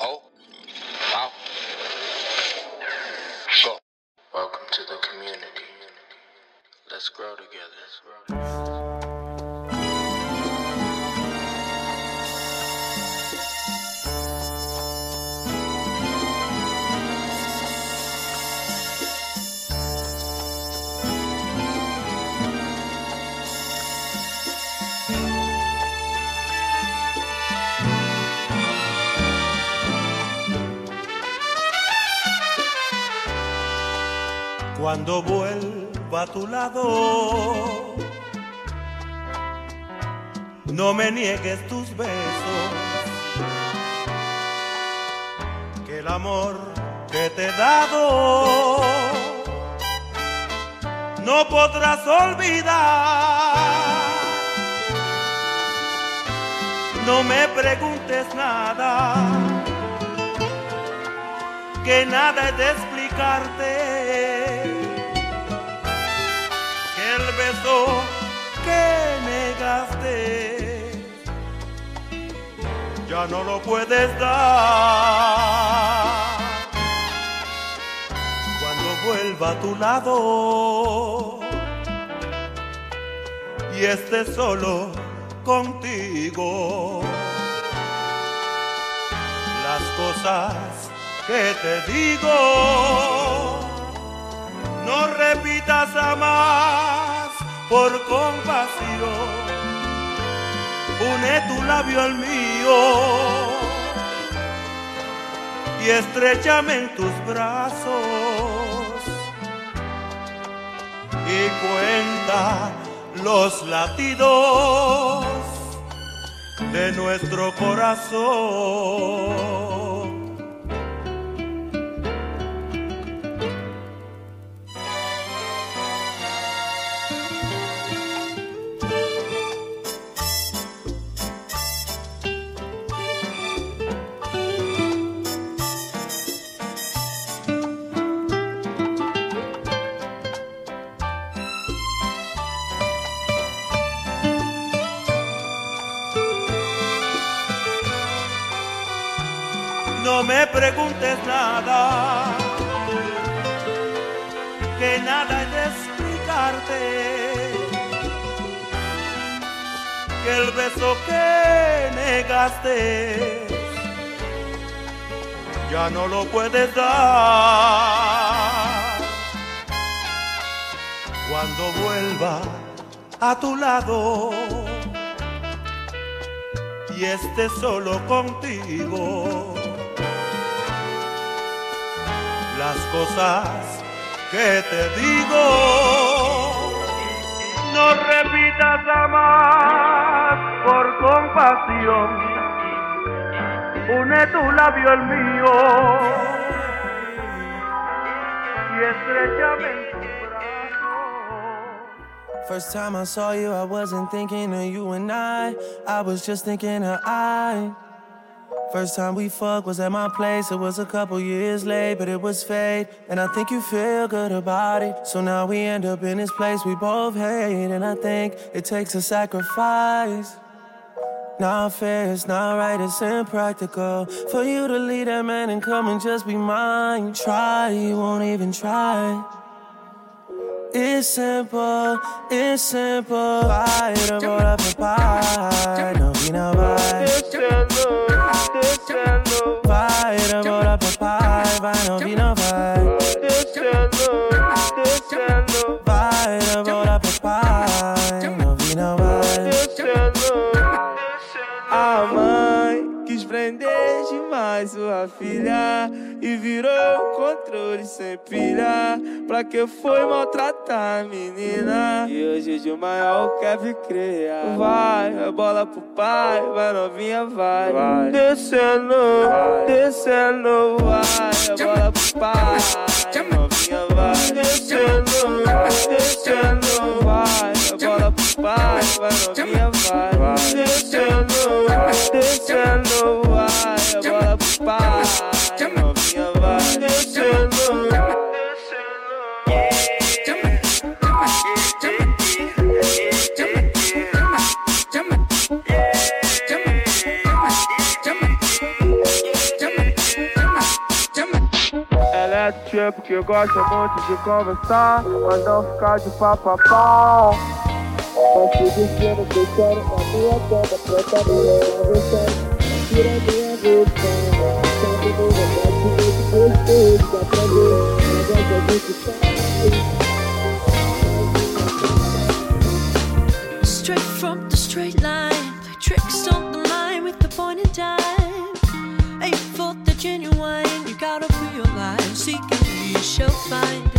Oh, wow. So, welcome to the community. Let's grow together. Cuando vuelva a tu lado, no me niegues tus besos, que el amor que te he dado no podrás olvidar. No me preguntes nada, que nada he de explicarte. Que negaste, ya no lo puedes dar. Cuando vuelva a tu lado y esté solo contigo, las cosas que te digo no repitas jamás. Por compasión, une tu labio al mío y estrechame en tus brazos y cuenta los latidos de nuestro corazón. No me preguntes nada, que nada he de explicarte, que el beso que negaste ya no lo puedes dar. Cuando vuelva a tu lado y esté solo contigo, las cosas que te digo no repitas jamás por compasión. Une tu labio al mío y estrechame en tu brazo. First time I saw you, I wasn't thinking of you and I was just thinking of I. First time we fucked was at my place. It was a couple years late, but it was fate. And I think you feel good about it. So now we end up in this place we both hate. And I think it takes a sacrifice. Not fair, it's not right, it's impractical for you to leave that man and come and just be mine. You try, you won't even try. It's simple, it's simple. Bye, it'll roll up a pie. No, we not right. Vai, era bora papai, vai novinha vai. Vai, era bora papai, novinha vai. A mãe quis prender demais sua filha e virou controle sem pilha, pra que foi maltratar a menina. E hoje de maior quer vir criar. Vai, bola pro pai, vai novinha, vai, vai. Descendo, vai. Descendo, vai, bola pro pai, novinha, vai. Descendo, vai. Descendo, vai, bola pro pai, vai novinha, vai, vai. Descendo, vai. Descendo, vai, bola pro pai, novinha, vai. Descendo. Jump. Pega o tempo que gosta muito de conversar, mas não ficar de papapau. Mas se destino, deixando a minha toda preta, minha conversando, tira minha boca. Sempre vou jogar muito gostoso, dá pra ver, mas é muito fácil. Straight from the straight line, play tricks on the line with the point and dime. Ain't for the genuine, you gotta realize, secretly you shall find it.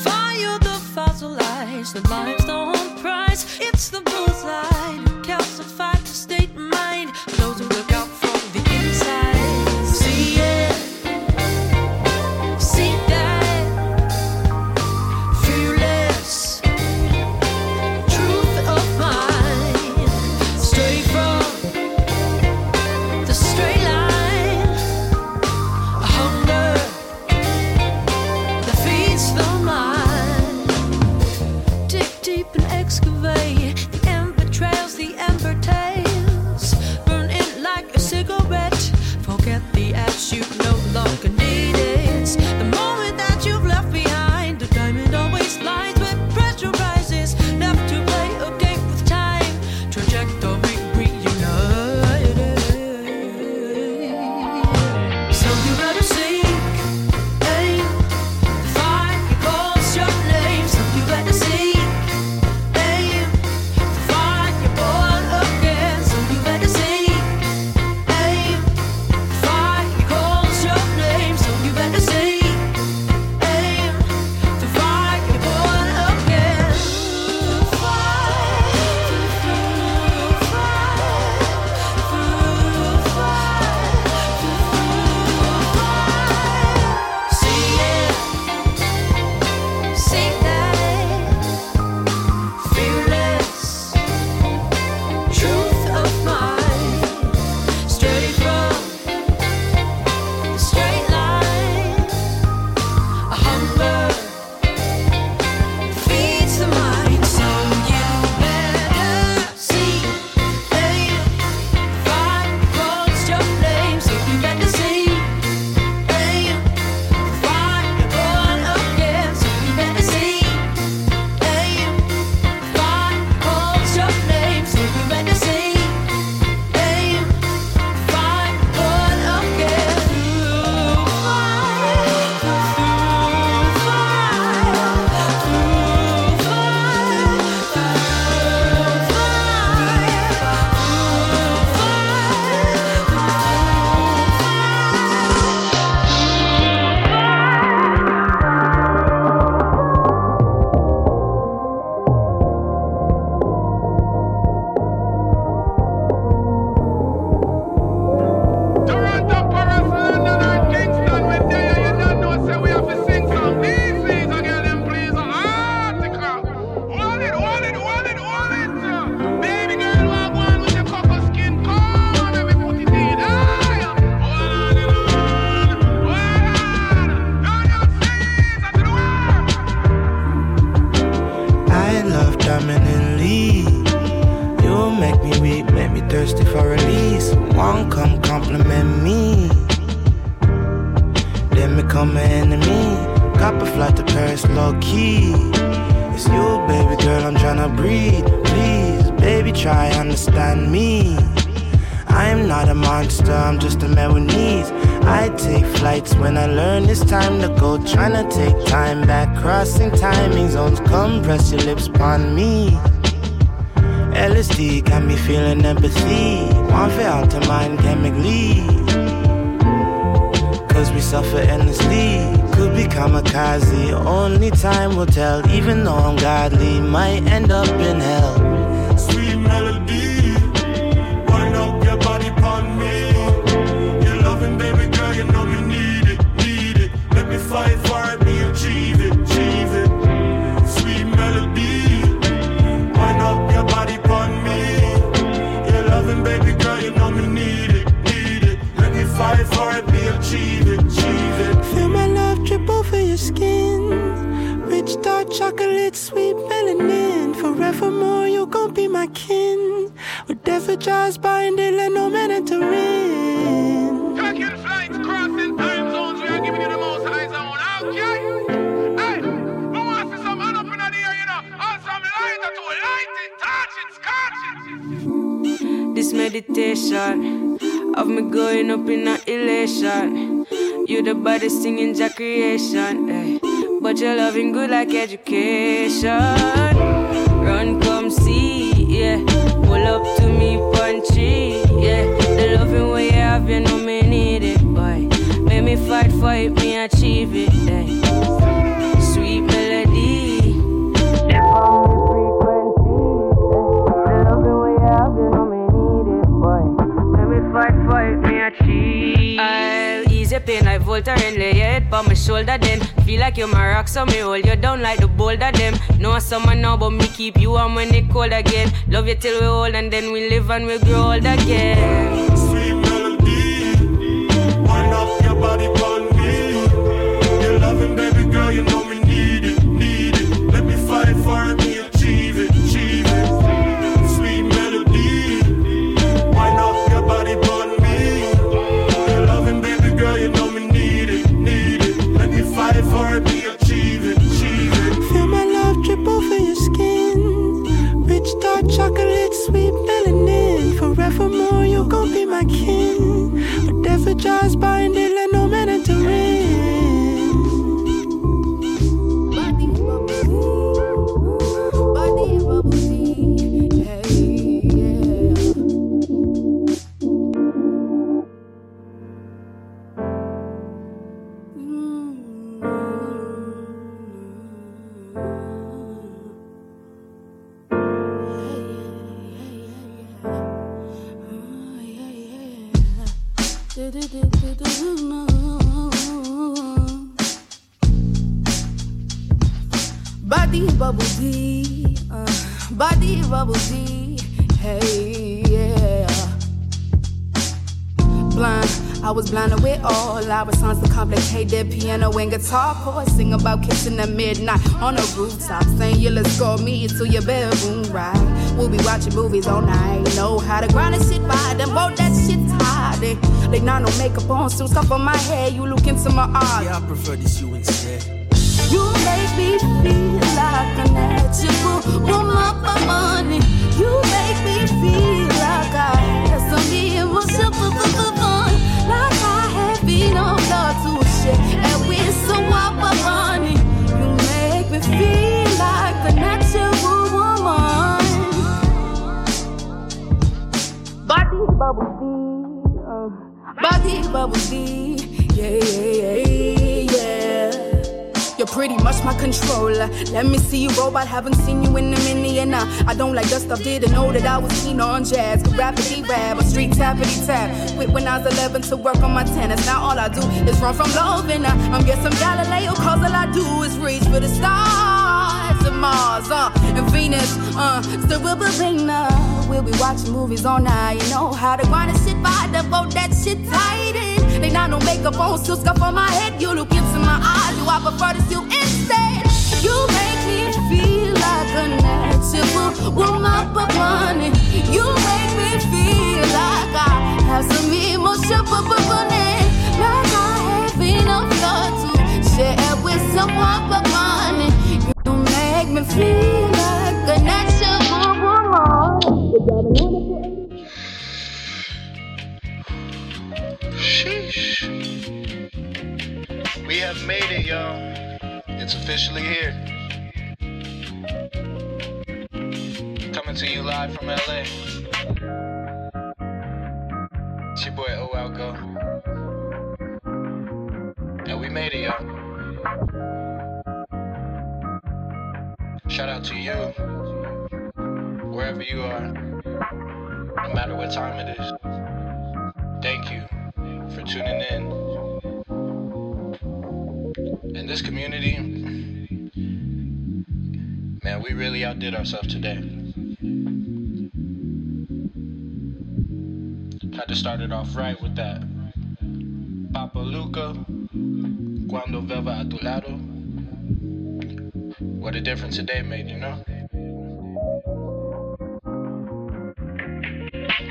Fire the fossil lies, the limestone prize, it's the bullseye, you calcify the state of mind, know to look out from the inside. See it, see that, fearless, truth of mine, straight from the straight line. You no longer need it. The moment that you've left behind, the diamond always lies with pressure rises. Left to play a game with time, trajectory reunited. So you better seek, aim, the fire calls your name. So you better seek, aim, the fire you're born again. So you better seek, aim, the fire Have me going up in a elation. You the baddest thing in your creation, eh. But your loving good like education. Run, come see, yeah. Pull up to me, punchy, yeah. The loving way you have, you know me need it, boy. Make me fight for it, me achieve it, eh. Sweet melody. I'll ease your pain like Voltaren, and lay your head on my shoulder then. Feel like you're my rock, so me hold you down like the boulder them. No summer now, but me keep you warm when it cold again. Love you till we're old and then we live and we grow old again. Sweet melody, wind up your body on me. You're loving baby girl, you know we need it, need it. Let me fight for it, me achieve it, achieve it. Sweet melody, wind up your body on me. Fight for it, be achieving, achieving. Feel my love drip over your skin. Rich dark chocolate, sweet melanin. Forevermore, you gon' be my kin. Whatever jars bind it, let no man enter in. Body bubble, body bubble, yeah, yeah. Body bubble tea, body bubble tea, hey yeah. Blind, I was blind away all our songs to complicated piano and guitar chords. Sing about kissing at midnight on a rooftop, saying you let's go me to your bedroom right. We'll be watching movies all night, know how to grind and shit by them, both that shit tired. They not no makeup on, suits stuff on my head. You look into my eyes. Yeah, I prefer this you instead. You make me feel like a natural woman for money. You make me feel like I had some emotion for fun. Like I have been on love to shit and we're so up for money. You make me feel like a natural woman. Body bubble tea, body bubble tea, yeah, yeah, yeah. You're pretty much my controller. Let me see you robot, haven't seen you in a minute. And I don't like that stuff, didn't know that I was keen on jazz. Could rapidly rap, a street tappity tap. Quit when I was 11 to work on my tennis. Now all I do is run from love. And I'm guessing Galileo, cause all I do is reach for the stars and Mars, and Venus, so we'll be ringing. We'll be watching movies all night. You know how to grind and shit by the boat, that shit tight in. They not no makeup on, still scuff on my head. You look into my eyes, you I prefer to see you instead. You make me feel like a natural woman for money. You make me feel like I have some emotion for money. Like I have enough love to share with someone for money. You make me feel like a natural woman. Sheesh. We have made it, y'all. It's officially here. Coming to you live from LA. It's your boy Owalco. And we made it, y'all. Shout out to you, wherever you are, no matter what time it is. Thank you for tuning in. In this community, man, we really outdid ourselves today. Had to start it off right with that. Papa Luca, Cuando Veva a tu lado. What a difference a day made, you know?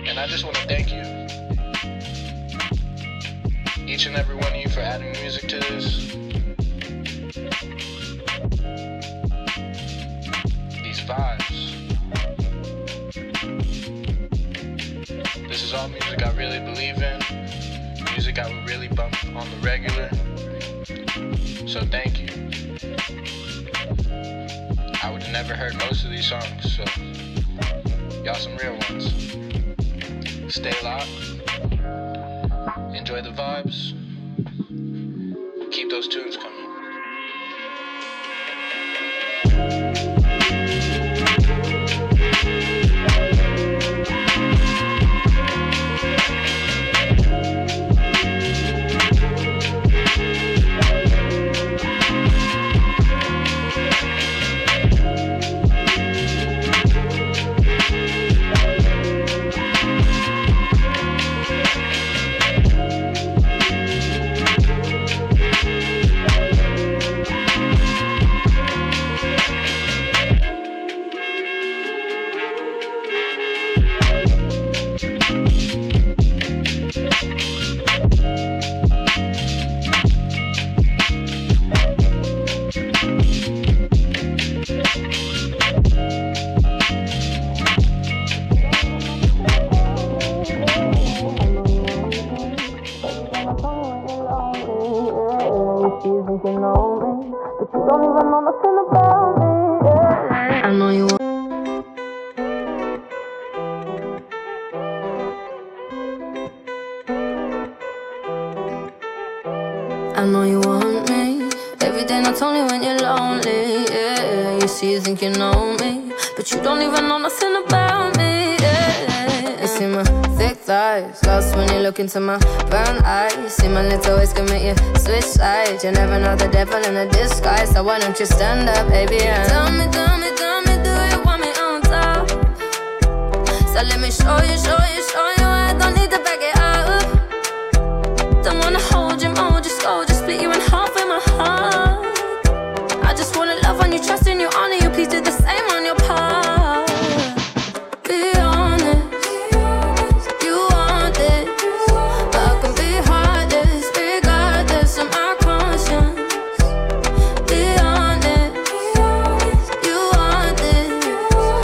And I just want to thank you, each and every one of you, for adding music to this. These vibes. This is all know, music I really believe in, music I would really bump on the regular. So thank you. I would have never heard most of these songs, so y'all some real ones. Stay locked, enjoy the vibes, keep those tunes coming. I know you want me. Every day not only when you're lonely, yeah. You see you think you know me, but you don't even know nothing about me, yeah. You see my thick thighs, lost when you look into my brown eyes. You see my little ways can make you switch sides. You never know the devil in a disguise, so why don't you stand up, baby, and tell me, do you want me on top? So let me show you, I don't need to back it up. Don't wanna hold you more, just go, just split you in half in my heart. I just wanna love on you, trust in you, honor you, please do the same on your part. Be honest, you want it, but I can be heartless, regardless of my conscience. Be honest, you want it,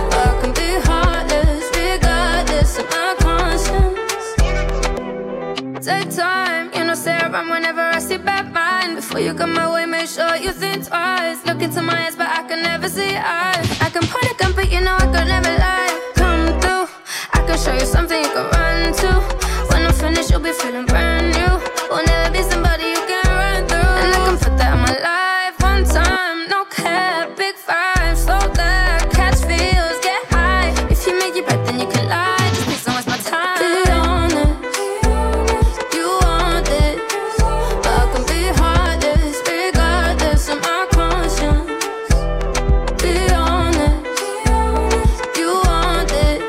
but I can be heartless, regardless of my conscience. Take time, you know, say around whenever I see bad mind. Before you come my way, make sure you think twice. Look into my eyes, but I can never see eyes. I can point a gun, but you know I could never lie. Come through, I can show you something you can run to. When I'm finished, you'll be feeling brand new. Will never be somebody you can run through. And I can put that in my life one time. No care, big five, slow that, catch feels, get high. If you make your bet, then you can lie. Just be so much my time. Be honest, you want it, but I can be heartless, regardless of my conscience. Be honest, you want it,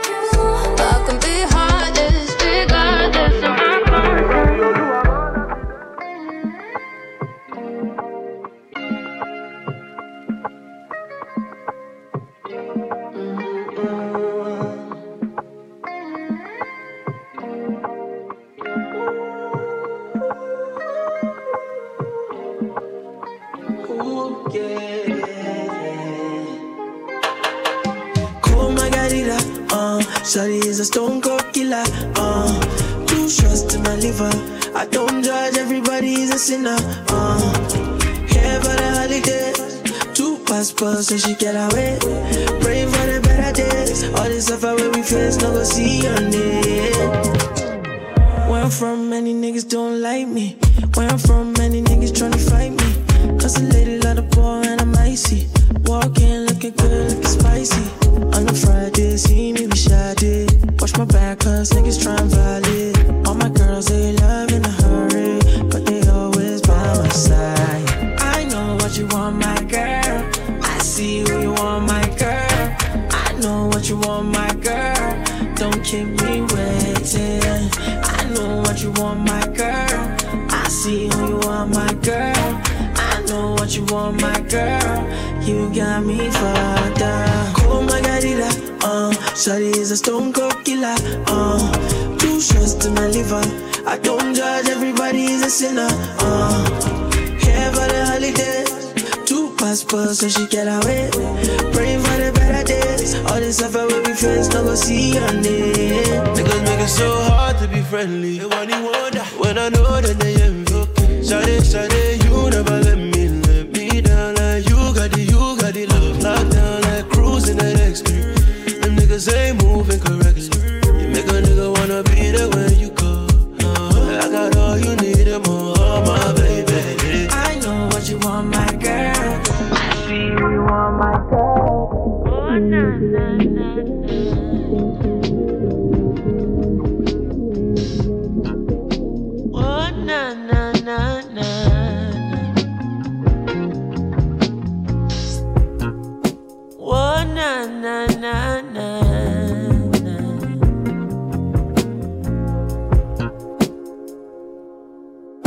but I can be heartless, regardless of my conscience. Cold margarita, shawty is a stone cold killer, two shots to my liver. I don't judge, everybody is a sinner, Here for the holidays, two passports so she get away. Pray for the better days, all this suffer where we face, no go see your name. Where I'm from, many niggas don't like me. Where I'm from, many niggas tryna fight me. Cause a lady lot of boy and I'm icy. Walking, looking good, looking spicy. On a Friday, see me be shy, day. Watch my back, cause niggas try and violate. All my girls, they love in a hurry, but they always by my side. I know what you want, my girl. I see who you want, my girl. I know what you want, my girl. Don't keep me waiting. I know what you want, my girl. I see who you are, my girl. I know what you want, my girl. You got me fucked up. Cold margarita, shawty is a stone cold killer, two shots to my liver. I don't judge, everybody is a sinner, Here for the holidays, two passports so she get away. Praying for the better days, friends. All this stuff I will be friends, don't go see your name. Niggas make it so hard to be friendly. They want to wonder when I know that they envy. Shawty, shawty, you never let me down. Like you got the love locked down. Like cruising the next street. Them niggas ain't moving correctly. You make a nigga wanna be there when you call. I got all you need and more, my baby. I know what you want, my girl. I see you want my girl. Oh, na na na na. Na na na na.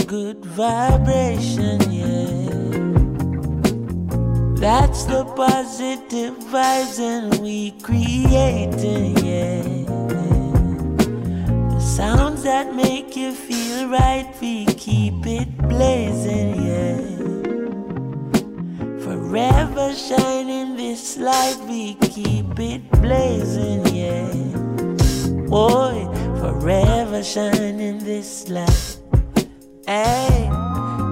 Good vibration, yeah. That's the positive vibes and we creating, yeah. The sounds that make you feel right, we keep it blazing, yeah. Forever shining this light, we keep it blazing, yeah. Boy, forever shining this light. Hey,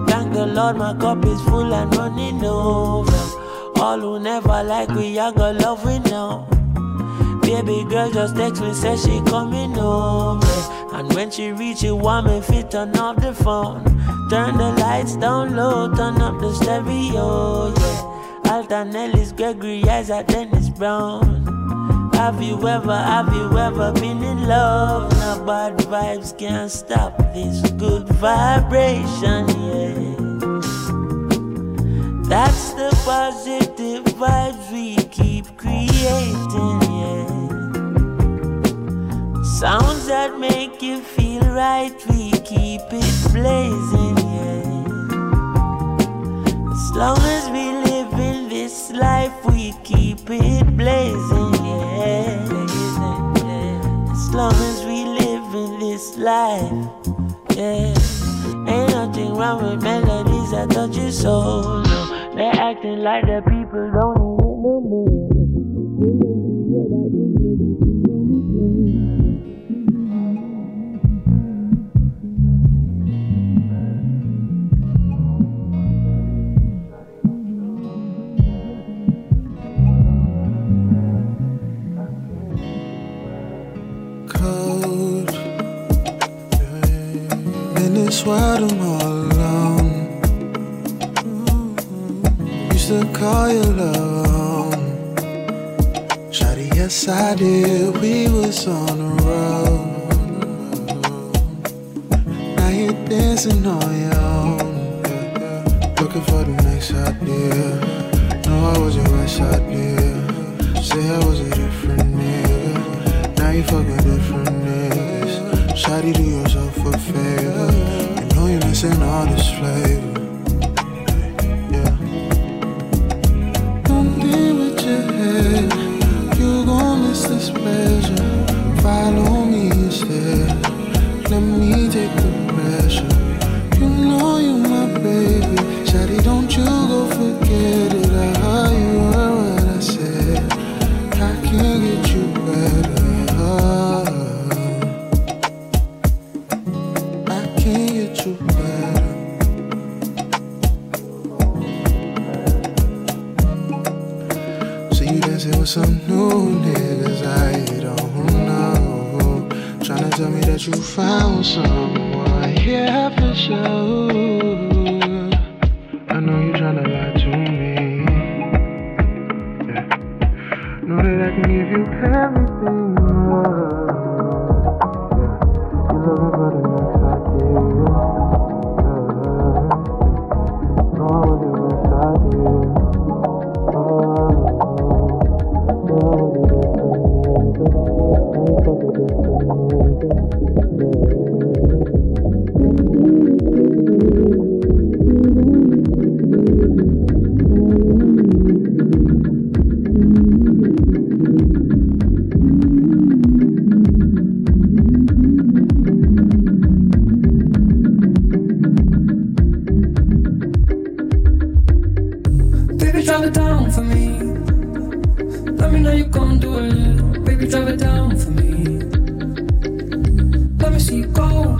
thank the Lord, my cup is full and running over. All who never like we, I got love we know. Baby girl just text me, said she coming over. And when she reach you, want me fit, turn off the phone. Turn the lights down low, turn up the stereo, yeah. Alton Ellis, Gregory Isaac, Dennis Brown. Have you ever been in love? Now bad vibes can't stop this good vibration, yeah. That's the positive vibes we keep creating, yeah. Sounds that make you feel right, we keep it blazing, yeah. As long as we live in this life, we keep it blazing, yeah. As long as we live in this life, yeah. Ain't nothing wrong with melodies that touch your soul, no. They're acting like the people don't need it no more. That's why I'm all alone. Used to call you love home. Shawty, yes I did, we was on the road. Now you're dancing on your own, yeah. Looking for the next idea. No, I was your worst idea. Say I was a different nigga. Now you fucking different niggas. Shawty, do yourself a favor. You're missing all this flavor, yeah. Don't deal with your head. You gon' miss this pleasure. Follow me instead. Let me take the pressure. You know you my baby. Shawty, don't you go forget it. I heard you heard what I said. I can't get you better. Some new niggas I don't know. Tryna tell me that you found someone, yeah, for sure. I know you tryna lie to me, yeah. Know that I can give you everything you want, yeah. You're looking for the next idea, yeah. No, I was your worst idea. Baby, drop it down for me. Let me know you gon' do it. Baby, drive it down for me. Let me see you go.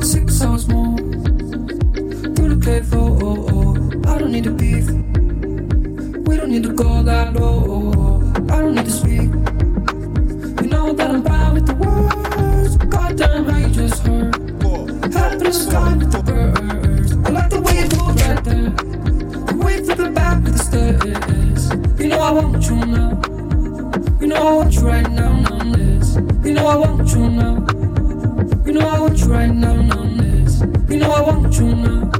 6 hours more. Through the play for I don't need to beef. We don't need to go that low. I don't need to speak. You know that I'm bad with the words. Goddamn how you just hurt. Head up in the sky with the birds. I like the way you do it right there. The way through the back of the stairs. You know I want you now. You know I want you right now, on this. You know I want you now. You know I want you right now, on this. You know I want you now.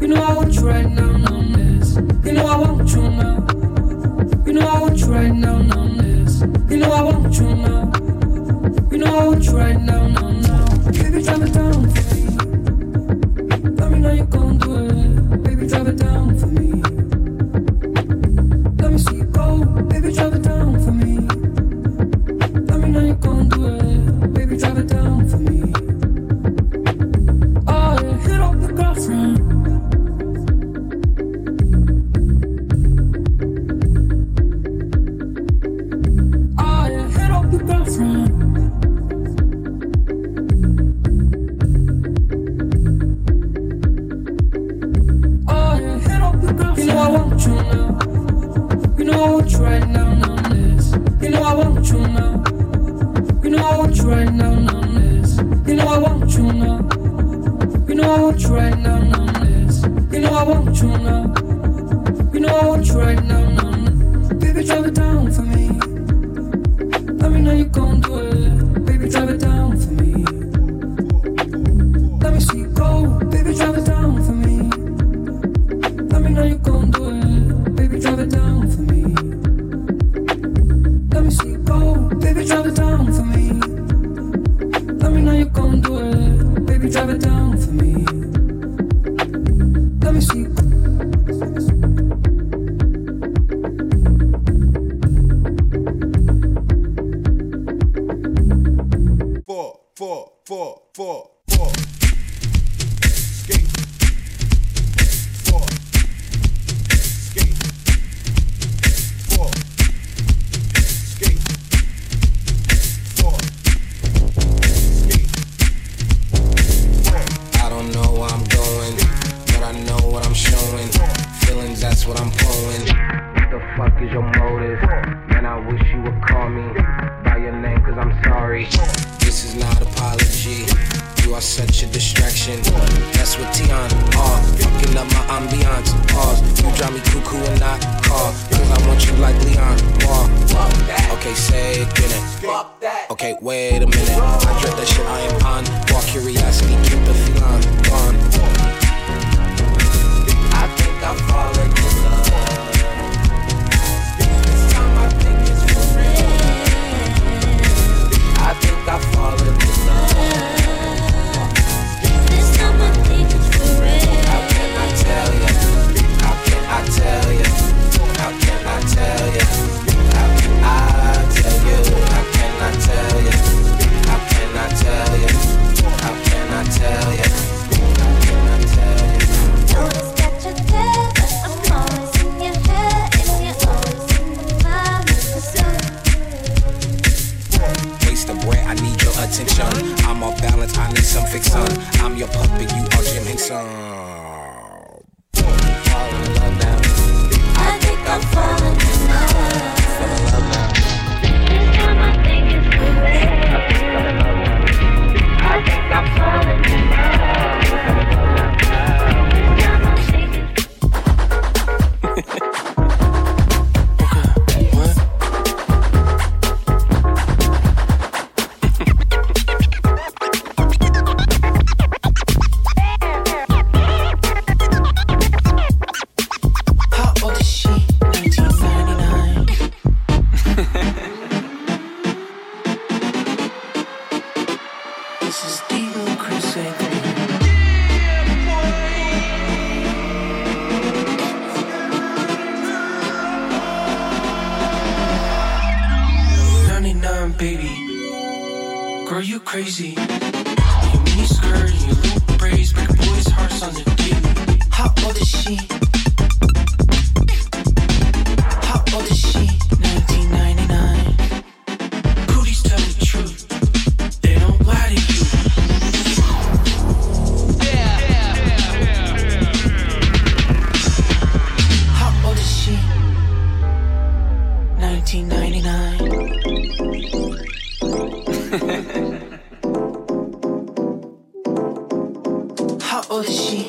You know I want you right now, on this. You know I want you now. You know I want you right now, on this. You know I want you now. You know I want you right now, now. Baby, drive it down for me. Let me know you gon' do it. Baby, drive it down for me. Let me see you go. Baby, drive it down for me. Let me know you gon' do it. Baby, drive it down for me. Oh yeah, hit up the girlfriend. How old is she? 19. How old is she?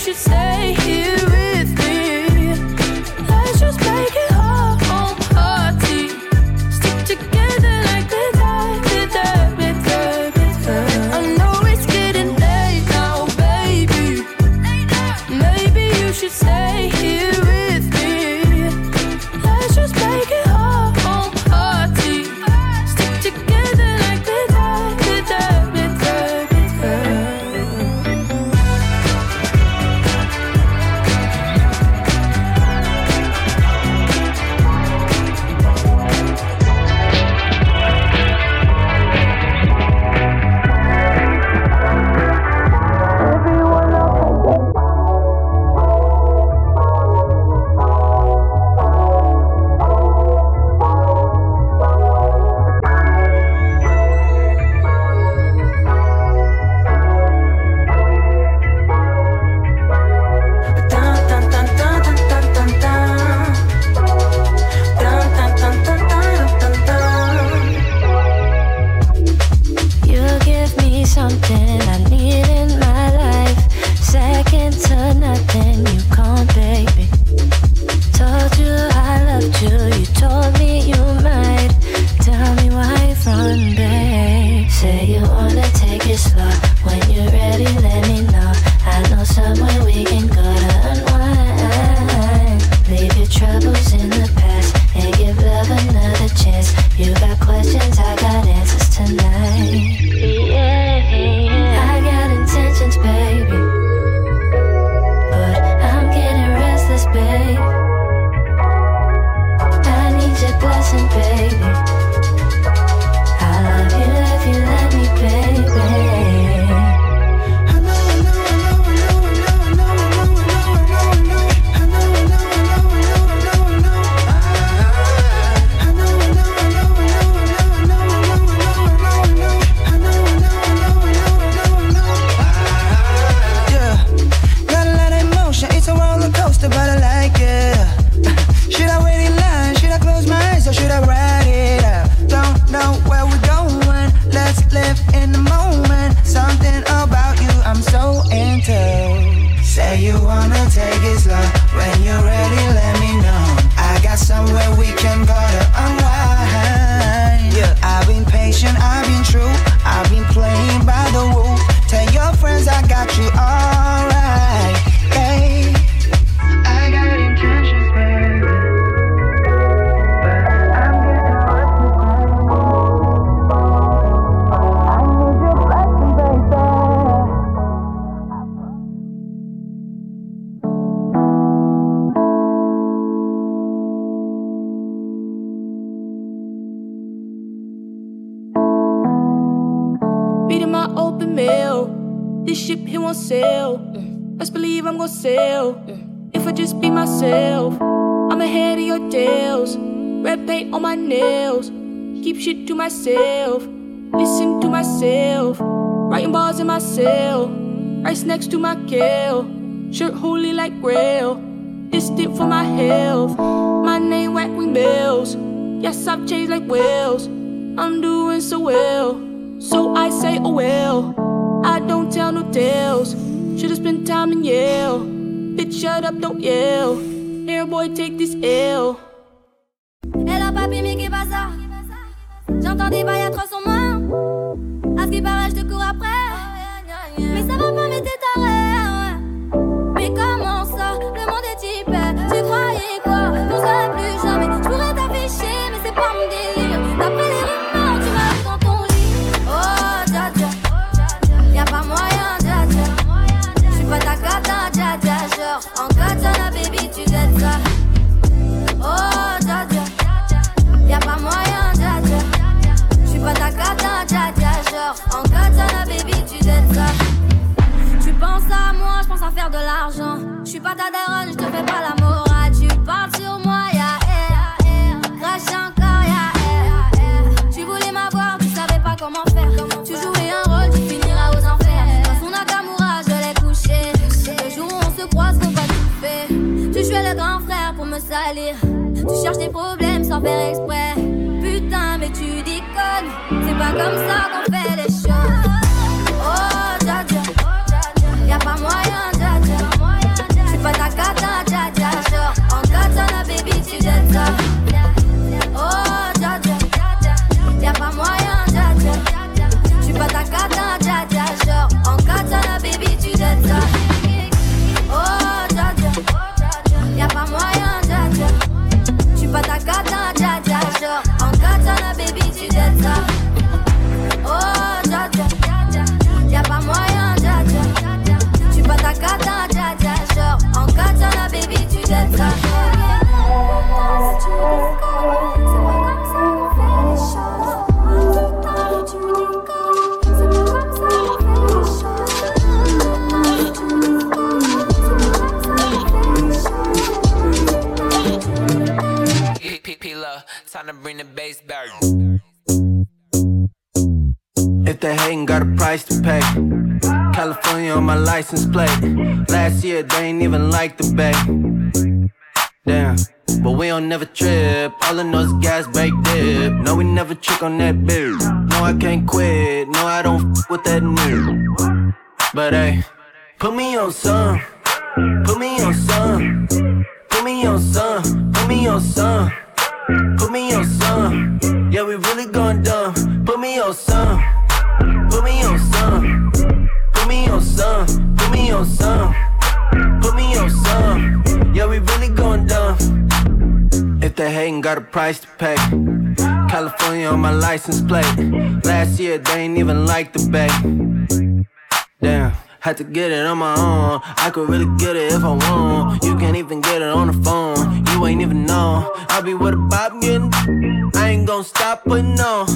should stay here with me. Let's just make it our own party. Stick together like that. I know it's getting late now, baby. Maybe you should stay here with me. Let's just make it our own party. Stick together like that. Y'a pas moyen, dja dja. time to bring the bass back. If they hatin', got a price to pay. California on my license plate. Last year they ain't even like the Bay. Damn, but we don't never trip. All I know is gas baked dip. No, we never trick on that bitch. No, I can't quit. No, I don't f with that nigga. But hey, put me on some. Put me on some. Put me on some. Put me on some. Put me on some. Yeah, we really gone dumb. Put me on some. Put me on some. Put me on some. Put me on some. Put me on some. Yeah, we really gone dumb. If they hatin', got a price to pay. California on my license plate. Last year they ain't even like the Bay. Damn. Had to get it on my own. I could really get it if I want. You can't even get it on the phone. You ain't even on. I be with a bop getting. I ain't gon' stop putting on.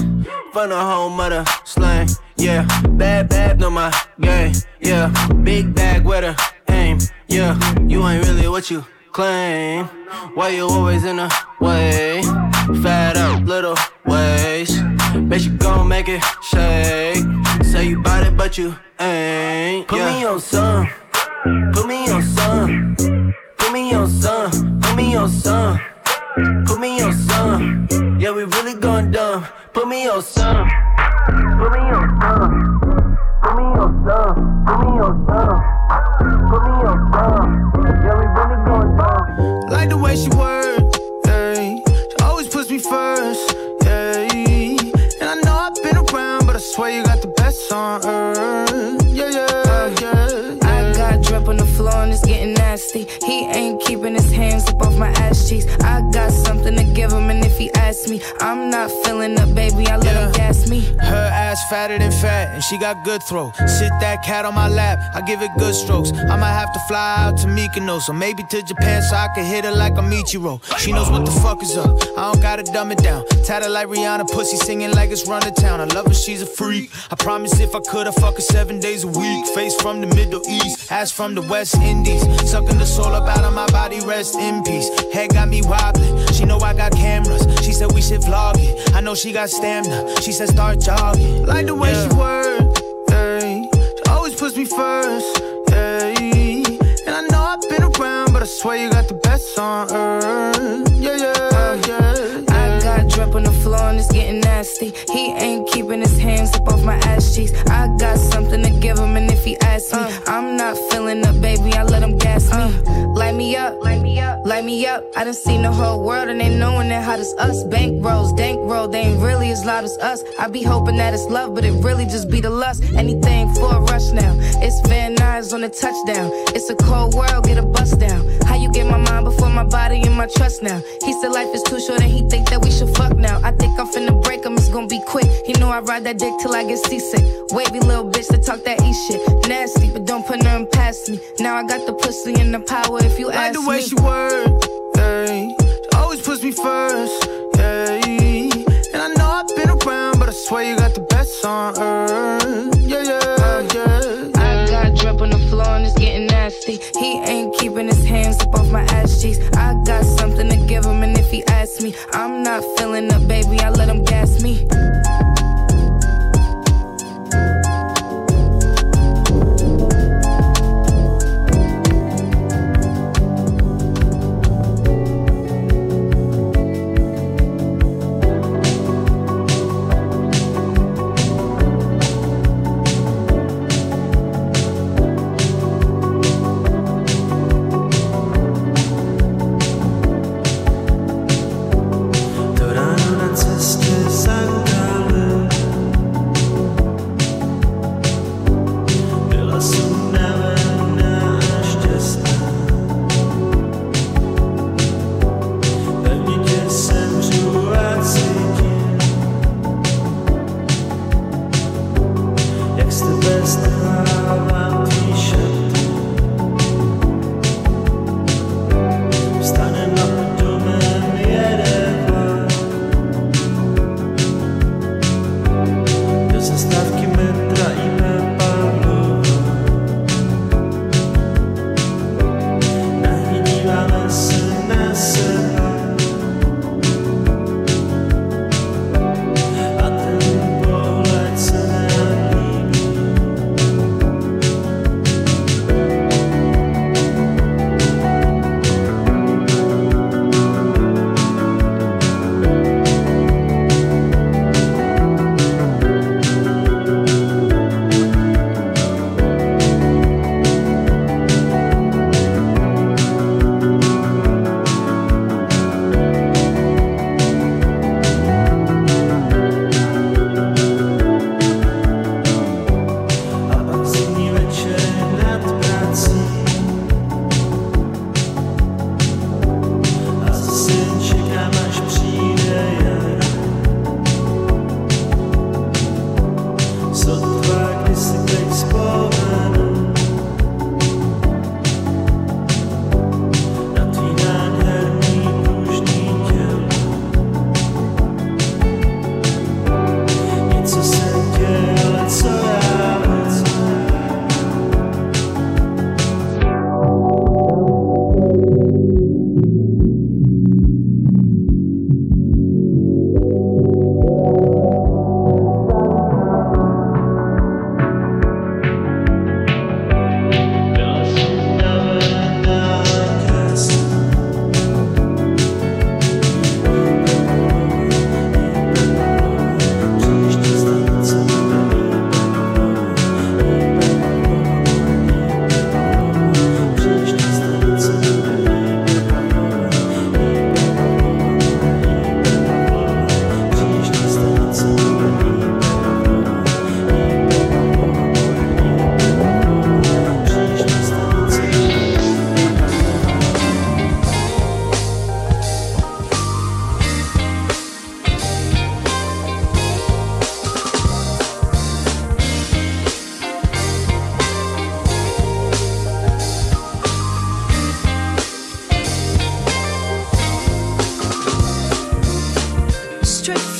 From the whole mother slang. Yeah, bad bad on my game. Yeah, big bag with a aim. Yeah, you ain't really what you claim. Why you always in the way? Fat up little ways. Bitch, you gon' make it shake. Say you bout it, but you ain't. Put me on some. Put me on some. Put me on some. Put me on some. Put me on some. Yeah, we really gone dumb. Put me on some. Put me on some. Put me on some. Put me on some. Put me on some. Yeah, we really gone dumb. Like the way she works. Swear you got the best on earth. Yeah, yeah, yeah, yeah. I got drip on the floor and it's getting nasty. He ain't keeping his hands up off my ass cheeks. I got something to give him, and if he asks me, I'm not feeling up, baby. I let him gas me. Her ass fatter than fat, and she got good throw. Sit that cat on my lap, I give it good strokes. I might have to fly out to Mykonos, or maybe to Japan so I can hit her like a Michiro. She knows what the fuck is up. I don't gotta dumb it down. Tatted like Rihanna, pussy singing like it's Run to Town. I love her, she's a freak. I promise if I could, I fuck her 7 days a week. Face from the Middle East, ass from the West Indies. Sucking the soul up out of my body, rest in peace. Head got me wobbling, she know I got cameras. She said we should vlog it, I know she got stamina. She said start jogging. Like the way she works, ay. She always puts me first, ay. And I know I've been around, but I swear you got the best on earth. Yeah, yeah, yeah, yeah. I got drip on the floor and it's getting nasty. He ain't keeping his hands up off my ass cheeks. I got something to give him, and if he asks me, I'm not feeling up, baby. I let him gas me. Light me up, light me up, light me up. I done seen the whole world and ain't knowing that hot as us. Bank rolls, dank roll, they ain't really as loud as us. I be hoping that it's love, but it really just be the lust. Anything for a rush now. It's Van Nuys on a touchdown. It's a cold world, get a bust down. How you get my mind before my body and my trust now? He said life is too short and he think that we should fuck now. I think I'm finna break him, it's gonna be quick. He know I ride that dick till I get seasick. Wavy little bitch that talk that E shit. Nasty, but don't put nothing past me. Now I got the pussy and the power if you ask me. Like the way she works, ay. She always puts me first, ay. And I know I've been around, but I swear you got the best on earth. Yeah, yeah, yeah, yeah. I got drip on the floor and it's getting nasty. He ain't keeping his hands up off my ass cheeks. I got something to give him, and if he asks me, I'm not feeling up, baby. I let him gas me. Sisters and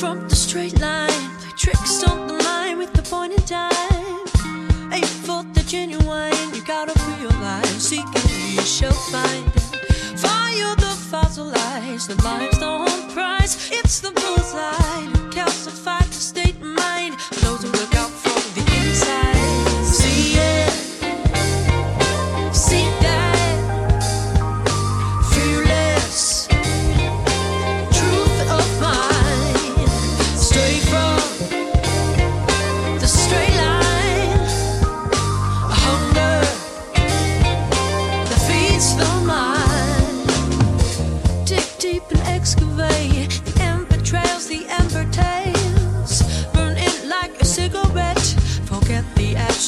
from the straight line. Play tricks on the line with the point in time. Aim for the genuine, you gotta realize. Seek and you shall find it. Fire the fossil lies, the life's the home prize. It's the bullseye, you calcify the state of mind. Those who look out from the inside. See it, see that.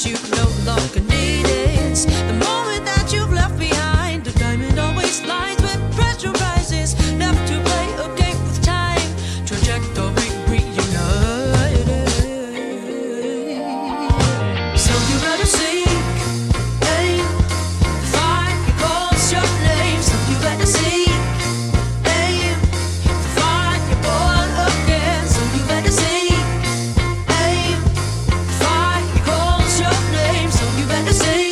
You no longer need it. The moment that you've left behind, the diamond always lies when pressure rises. Left to play a game with time, trajectory reunited. So you better seek, aim, find your calls, your name. So you better seek, aim, find your ball again. So you better seek. Aim, find, your calls, your name. So you better say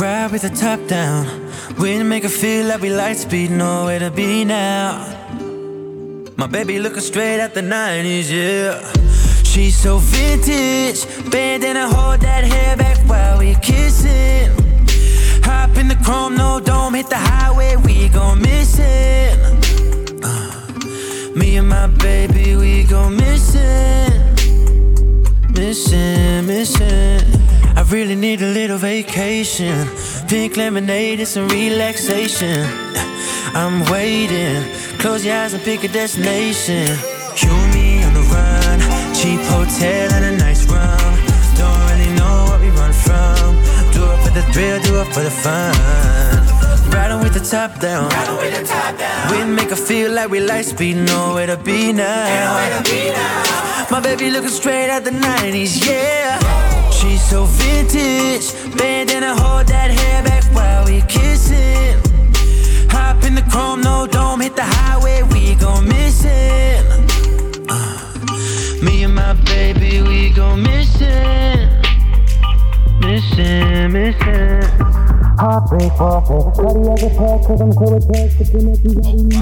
Ride with the top down. We make her feel like we light speed, nowhere to be now. My baby looking straight at the 90s, yeah. She's so vintage. Bandana, hold that hair back while we kissing. Hop in the chrome, no dome, hit the highway, we gon' miss it. Me and my baby, we gon' miss it. Missin', missin'. I really need a little vacation. Pink lemonade and some relaxation. I'm waiting. Close your eyes and pick a destination. You and me on the run. Cheap hotel and a nice room. Don't really know what we run from. Do it for the thrill, do it for the fun. Riding with the top down. We make her feel like we light speed, nowhere to be now. My baby looking straight at the 90s, yeah. She's so vintage. Bandana, hold that hair back while we kissin'. Hop in the chrome, no dome, hit the highway, we gon' miss it. Me and my baby, we gon' miss it. Missin', missin'. Heartbreak, heartbreak. Bloody as a pair, 'cause I'm cold as hell, but you're not the only.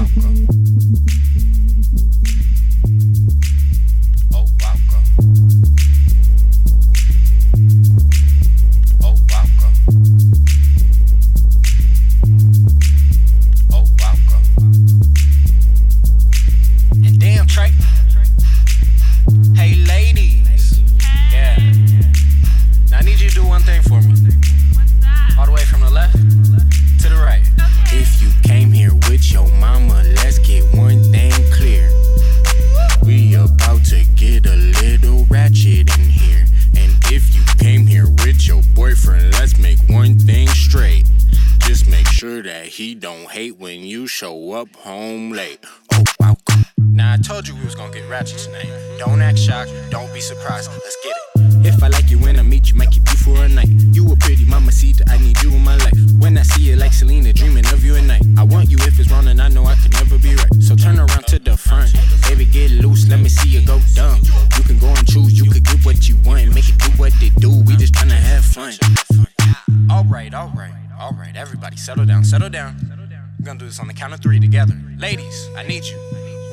Show up home late. Oh, welcome. Now I told you we was gonna get ratchet tonight. Don't act shocked, don't be surprised. Let's get it. If I like you when I meet you, might keep you for a night. You a pretty mama, see that I need you in my life. When I see you like Selena, dreaming of you at night. I want you if it's wrong and I know I can never be right. So turn around to the front. Baby, get loose, let me see you go dumb. You can go and choose, you could get what you want. Make it do what they do, we just tryna have fun. Alright, alright, alright, everybody settle down, settle down. We're gonna do this on the count of three together. Ladies, I need you.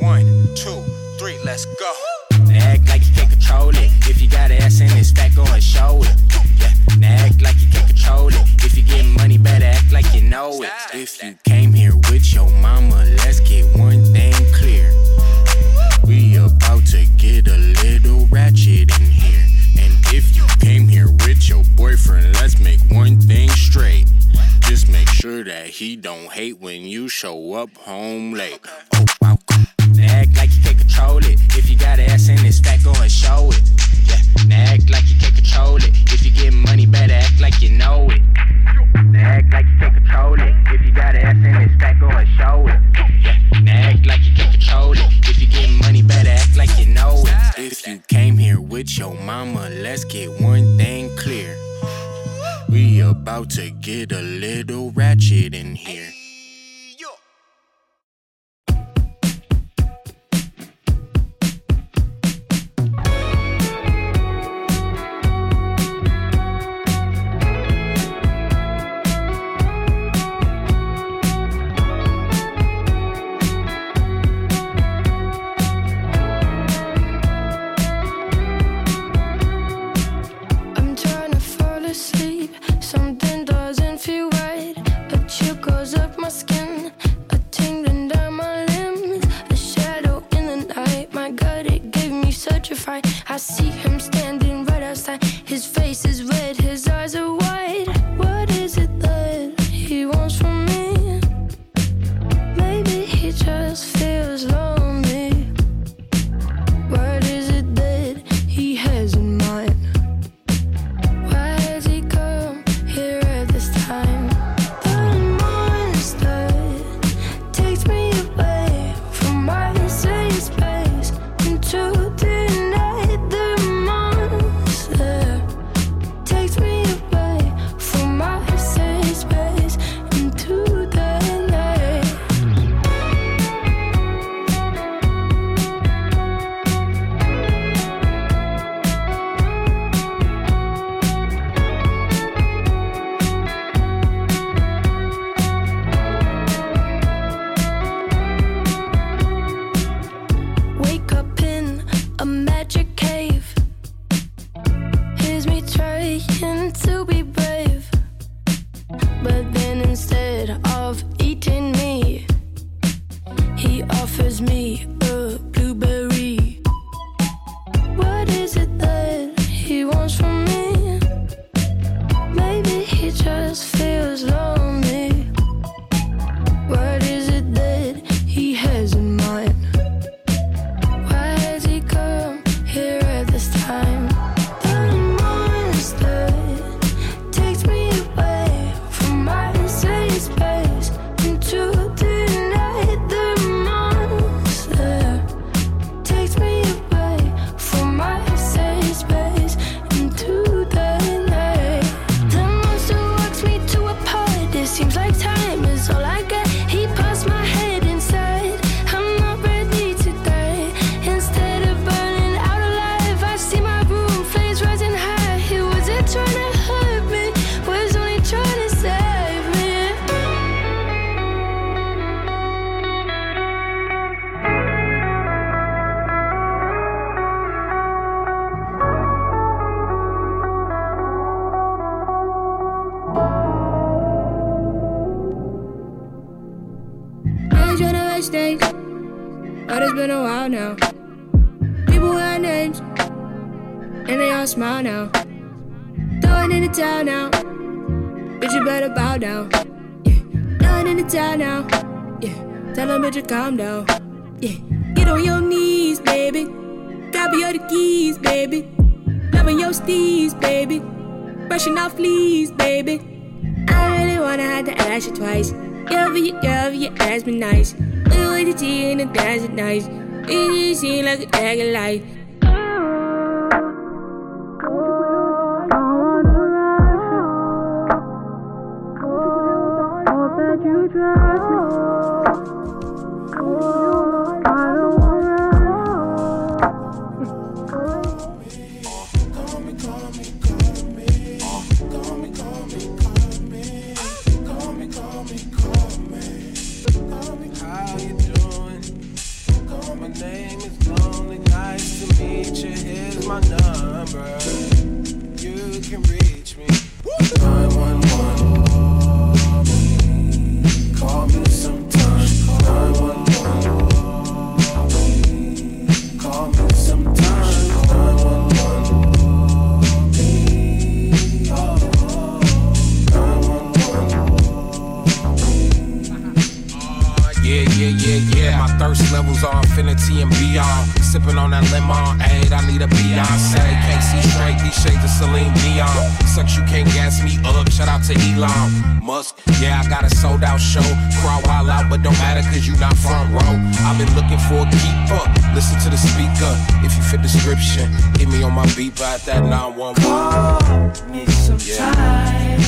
1, 2, 3, let's go. Now act like you can't control it. If you got ass in this fat, go and show it. Yeah. Now act like you can't control it. If you get money, better act like you know it. If you came here with your mama, let's get one thing clear. We about to get a little ratchet in here. And if you came here with your boyfriend, let's make one thing straight. Just make sure that he don't hate when you show up home late. Oh, welcome. Now act like you can't control it. If you got ass in this fat, go and show it. Yeah. Now act like you can't control it. If you get money, better act like you know it. Now act like you can't control it. If you got ass in this fat, go and show it. Yeah. Now act like you can't control it. If you get money, better act like you know it. If you came here with your mama, let's get one thing clear. We about to get a little ratchet in here. I see him standing right outside. His face is red, his eyes are wide. What is it that he wants from me? Maybe he just feels lonely. What is it that he has in mind? Why has he come here at this time? That monster takes me away from my safe space into the night. The monster takes me away. trying to be brave, but then instead of eating me, he offers me a blueberry. What is it that he wants from me? Maybe he just feels lonely. What is it that he has in mind? Why has he come here at this time? Now people wear names and they all smile now. Throwing in the towel now, bitch you better bow down. Yeah, throwing in the towel now. Yeah, tell them bitch you calm down. Yeah, get on your knees, baby. Copy all the keys, baby. Loving your steez, baby. Brushing off fleas, baby. I really wanna have to ask you twice. You ass been nice. The way you see in the dance is nice. It seems like a egg of life. Hope that you trust me. I don't want to. Call me, call me, call me. Call me, call me, call me. Call me, call me, call me. Call me, how you doing? My name is Lonely, nice to meet you, here's my number, you can reach me, 911, call me sometime, 911, call me sometime, 911, Yeah, my thirst levels are infinity and beyond. Sipping on that lemon, ayy, I need a Beyonce. Can't see straight, these shades of Celine Dion. Sucks, you can't gas me up, shout out to Elon Musk. Yeah, I got a sold out show. Crowd wild out, but don't matter cause you not front row. I've been looking for a keeper, listen to the speaker. If you fit the description, hit me on my beat by that 911. Call me sometime,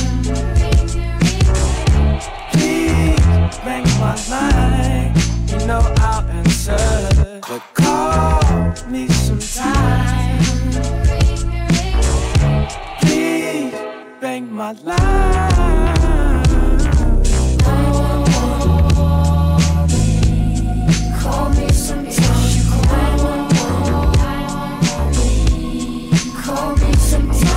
Please make my life. You know I'll answer. Call me sometime. Please bang my line. Call me sometime. Call me sometime.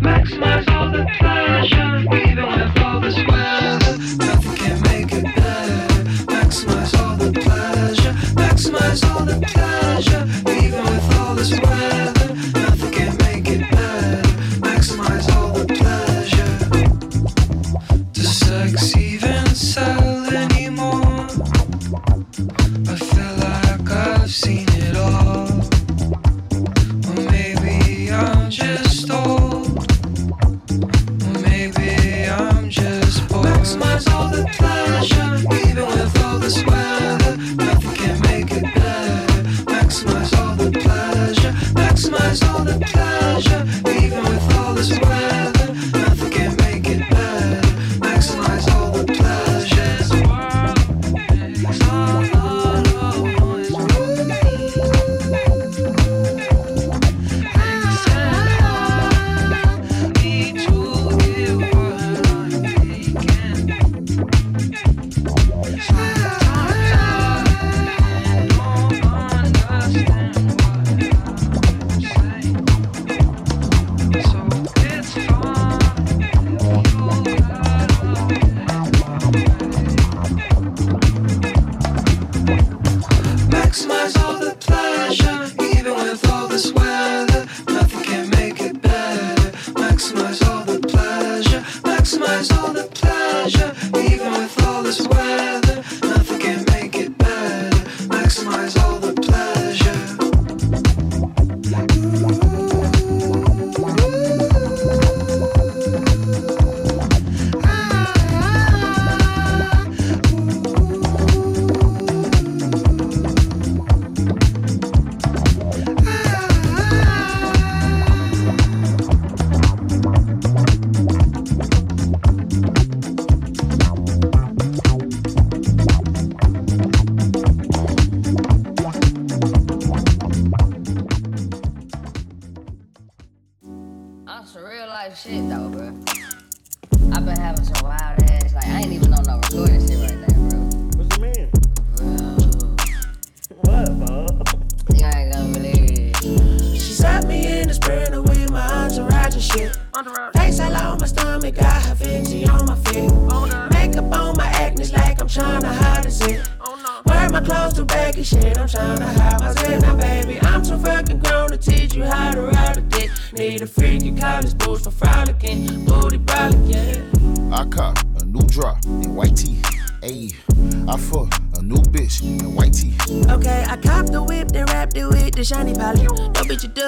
Maximize all the pleasure, even with all the squares.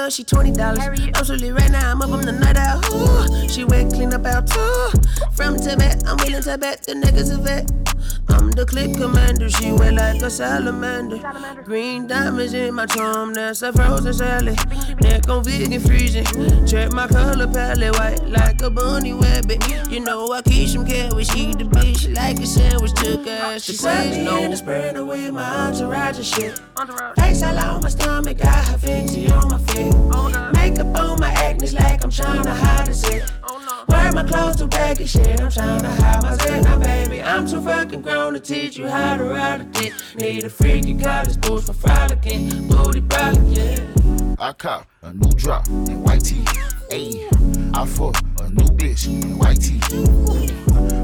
She $20. I'm slowly right now, I'm up on the night out. Ooh, she went clean up out too. From Tibet, I'm willing to bet the niggas a vet. I'm the click commander, she went like a salamander. Green diamonds in my charm, that's a frozen salad. Neck on vegan freezing, check my color palette, white like a bunny rabbit. You know I keep some carrots, she the bitch, she like a sandwich, took ass. She said me in the spread away my entourage and shit. Face all on my stomach, got her fancy on my feet. Makeup on my acne, like I'm trying to hide this shit. Wear my clothes too baggy, shit, I'm trying to hide my zit. Now baby, I'm too fucking grown to teach you how to ride a dick. Need a freaky college boots for frolicking, booty brolic, yeah. I cop a new drop in white tee, ayy. I fuck a new bitch in white tee.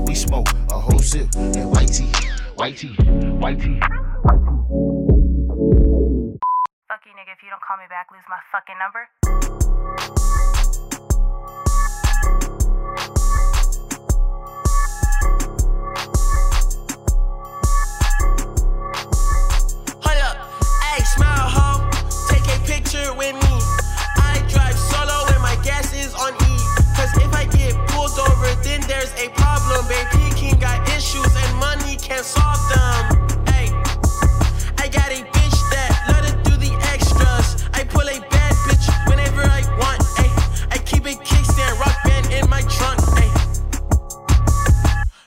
We smoke a whole sip in white tee, white tee, white tee. Fuck you, nigga, if you don't call me back, lose my fucking number. Smile, hoe, take a picture with me. I drive solo and my gas is on E. Cause if I get pulled over, then there's a problem. Baby King got issues and money can't solve them. Ayy, I got a bitch that love to do the extras. I pull a bad bitch whenever I want. Ayy, I keep a kickstand, rock band in my trunk. Ayy,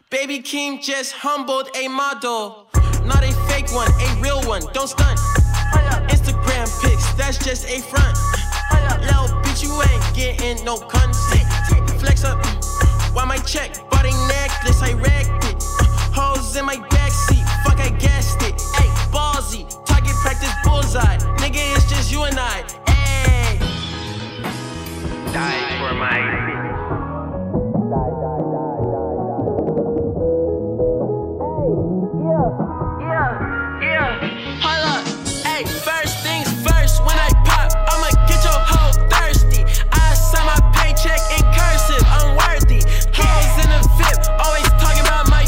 Baby King just humbled a model. Not a fake one, a real one, don't stunt. Instagram pics, that's just a front. Lil' bitch, you ain't getting no consent. Flex up, why my check? Bought a necklace, I wrecked it. Hoes in my backseat, fuck, I gassed it. Ayy, ballsy, target practice bullseye. Nigga, it's just you and I. Ayy, die for my. Check in cursive, unworthy. Hoes in a VIP, always talking about my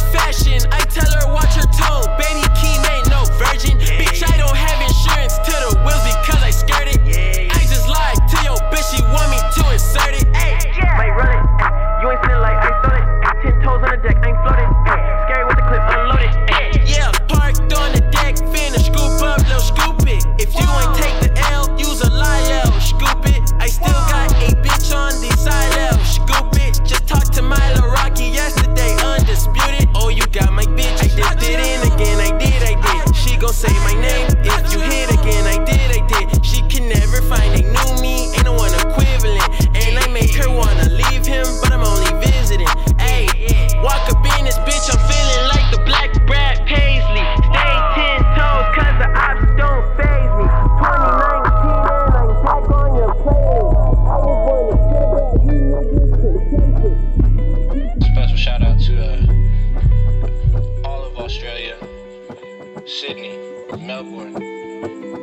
Sydney, Melbourne,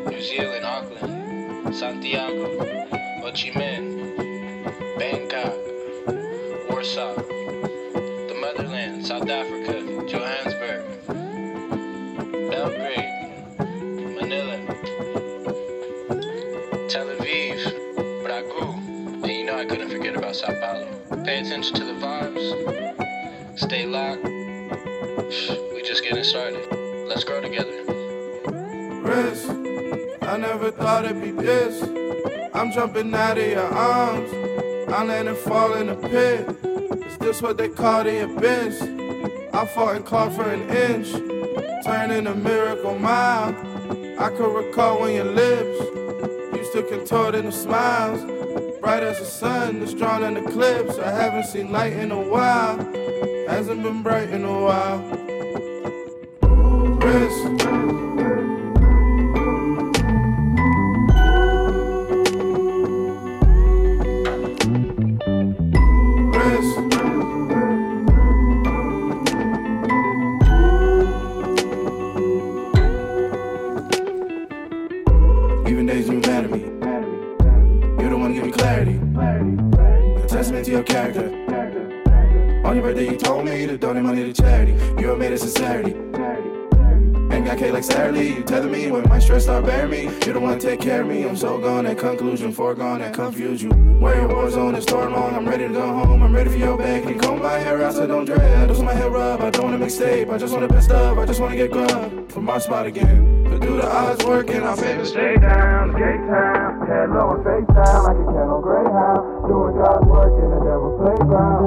New Zealand, Auckland, Santiago, Ho Chi Minh, Bangkok, Warsaw, the motherland, South Africa, Johannesburg, Belgrade, Manila, Tel Aviv, Bragu, and you know I couldn't forget about Sao Paulo. Pay attention to the vibes, stay locked, we just getting started. Let's grow together. Risk, I never thought it'd be this. I'm jumping out of your arms, I land and fall in a pit. Is this what they call the abyss? I fought and clawed for an inch, turning a miracle mile. I could recall when your lips used to contort into smiles, bright as the sun that's drawn in eclipse. I haven't seen light in a while, hasn't been bright in a while. Even days you mad at me, you don't wanna give me clarity, a testament to your character. On your birthday you told me to donate money to charity. You were made of sincerity, ain't got K like Saturday. You tether me when my stress start bearing me. You don't wanna take care of me, I'm so gone at conclusion, foregone and confuse you. Where your war zone is torn long, I'm ready to go home. I'm ready for your back, you comb my hair out so don't dread. I just want my hair rub, I don't wanna mix tape, I just wanna best up, I just wanna get grub from my spot again. Do the odds work and I'll save it. Stay down, skate time, head low and face down like a kennel greyhound, doing God's work in the devil's playground.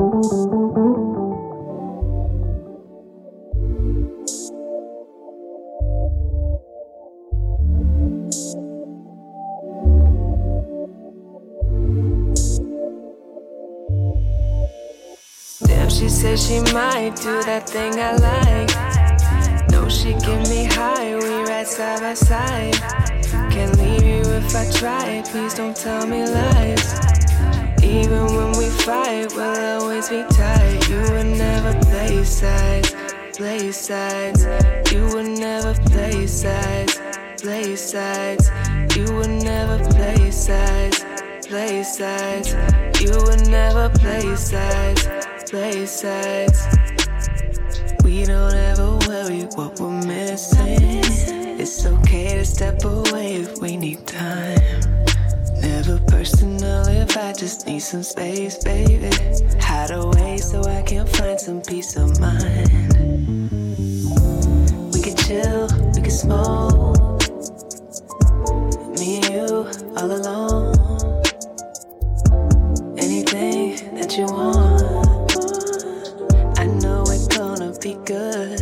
Damn, she said she might do that thing I like. She give me high, we ride side by side. Can't leave you if I try, please don't tell me lies. Even when we fight, we'll always be tight. You would never play sides, play sides. You would never play sides, play sides. You would never play sides, play sides. You would never play sides, play sides. We don't ever worry what we're missing. It's okay to step away if we need time. Never personal if I just need some space, baby. Hide away so I can find some peace of mind. We can chill, we can smoke, me and you all alone. Anything that you want, be good.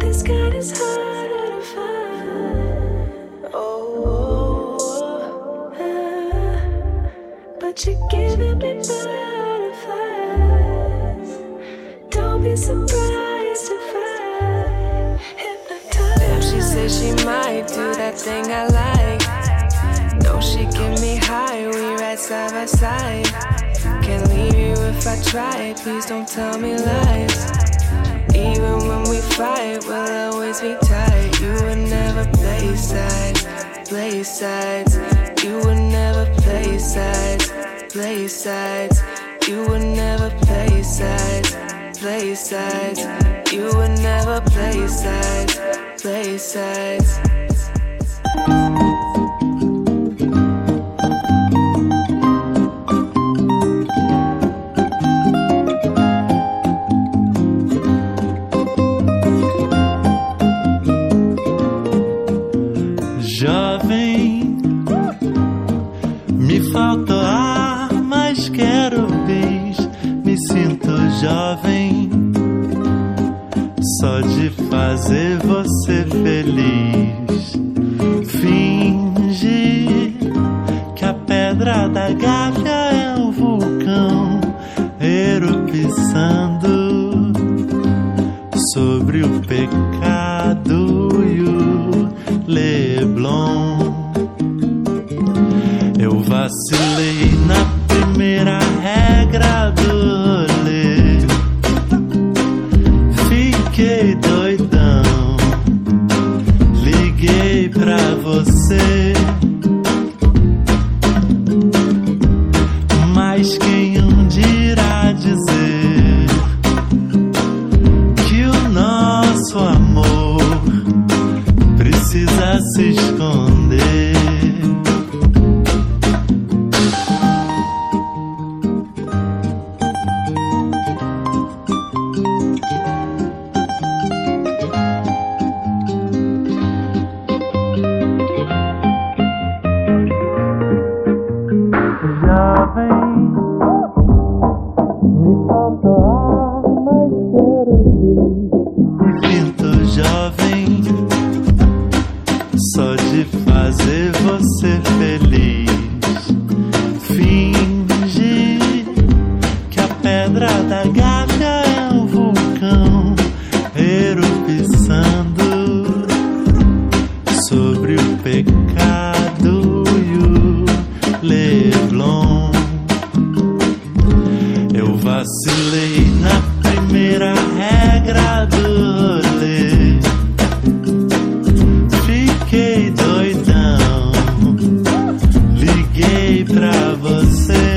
This kind is harder to find. Oh, but you're giving me butterflies. Don't be surprised if I hypnotize. If she said she might do that thing I like. No, she give me high, we ride side by side. Can't leave you if I try, please don't tell me lies. Even when we fight, we'll always be tight. You would never play sides, play sides. You would never play sides, play sides. You would never play sides, play sides. You would never play sides, play sides. Jovem, só de fazer você feliz. Finge que a pedra da Gávea é um vulcão eruptando sobre o pecado e o Leblon. Eu vacilei na primeira regra do doidão. você, mas quem dirá dizer que o nosso amor precisa se esconder? Pra você.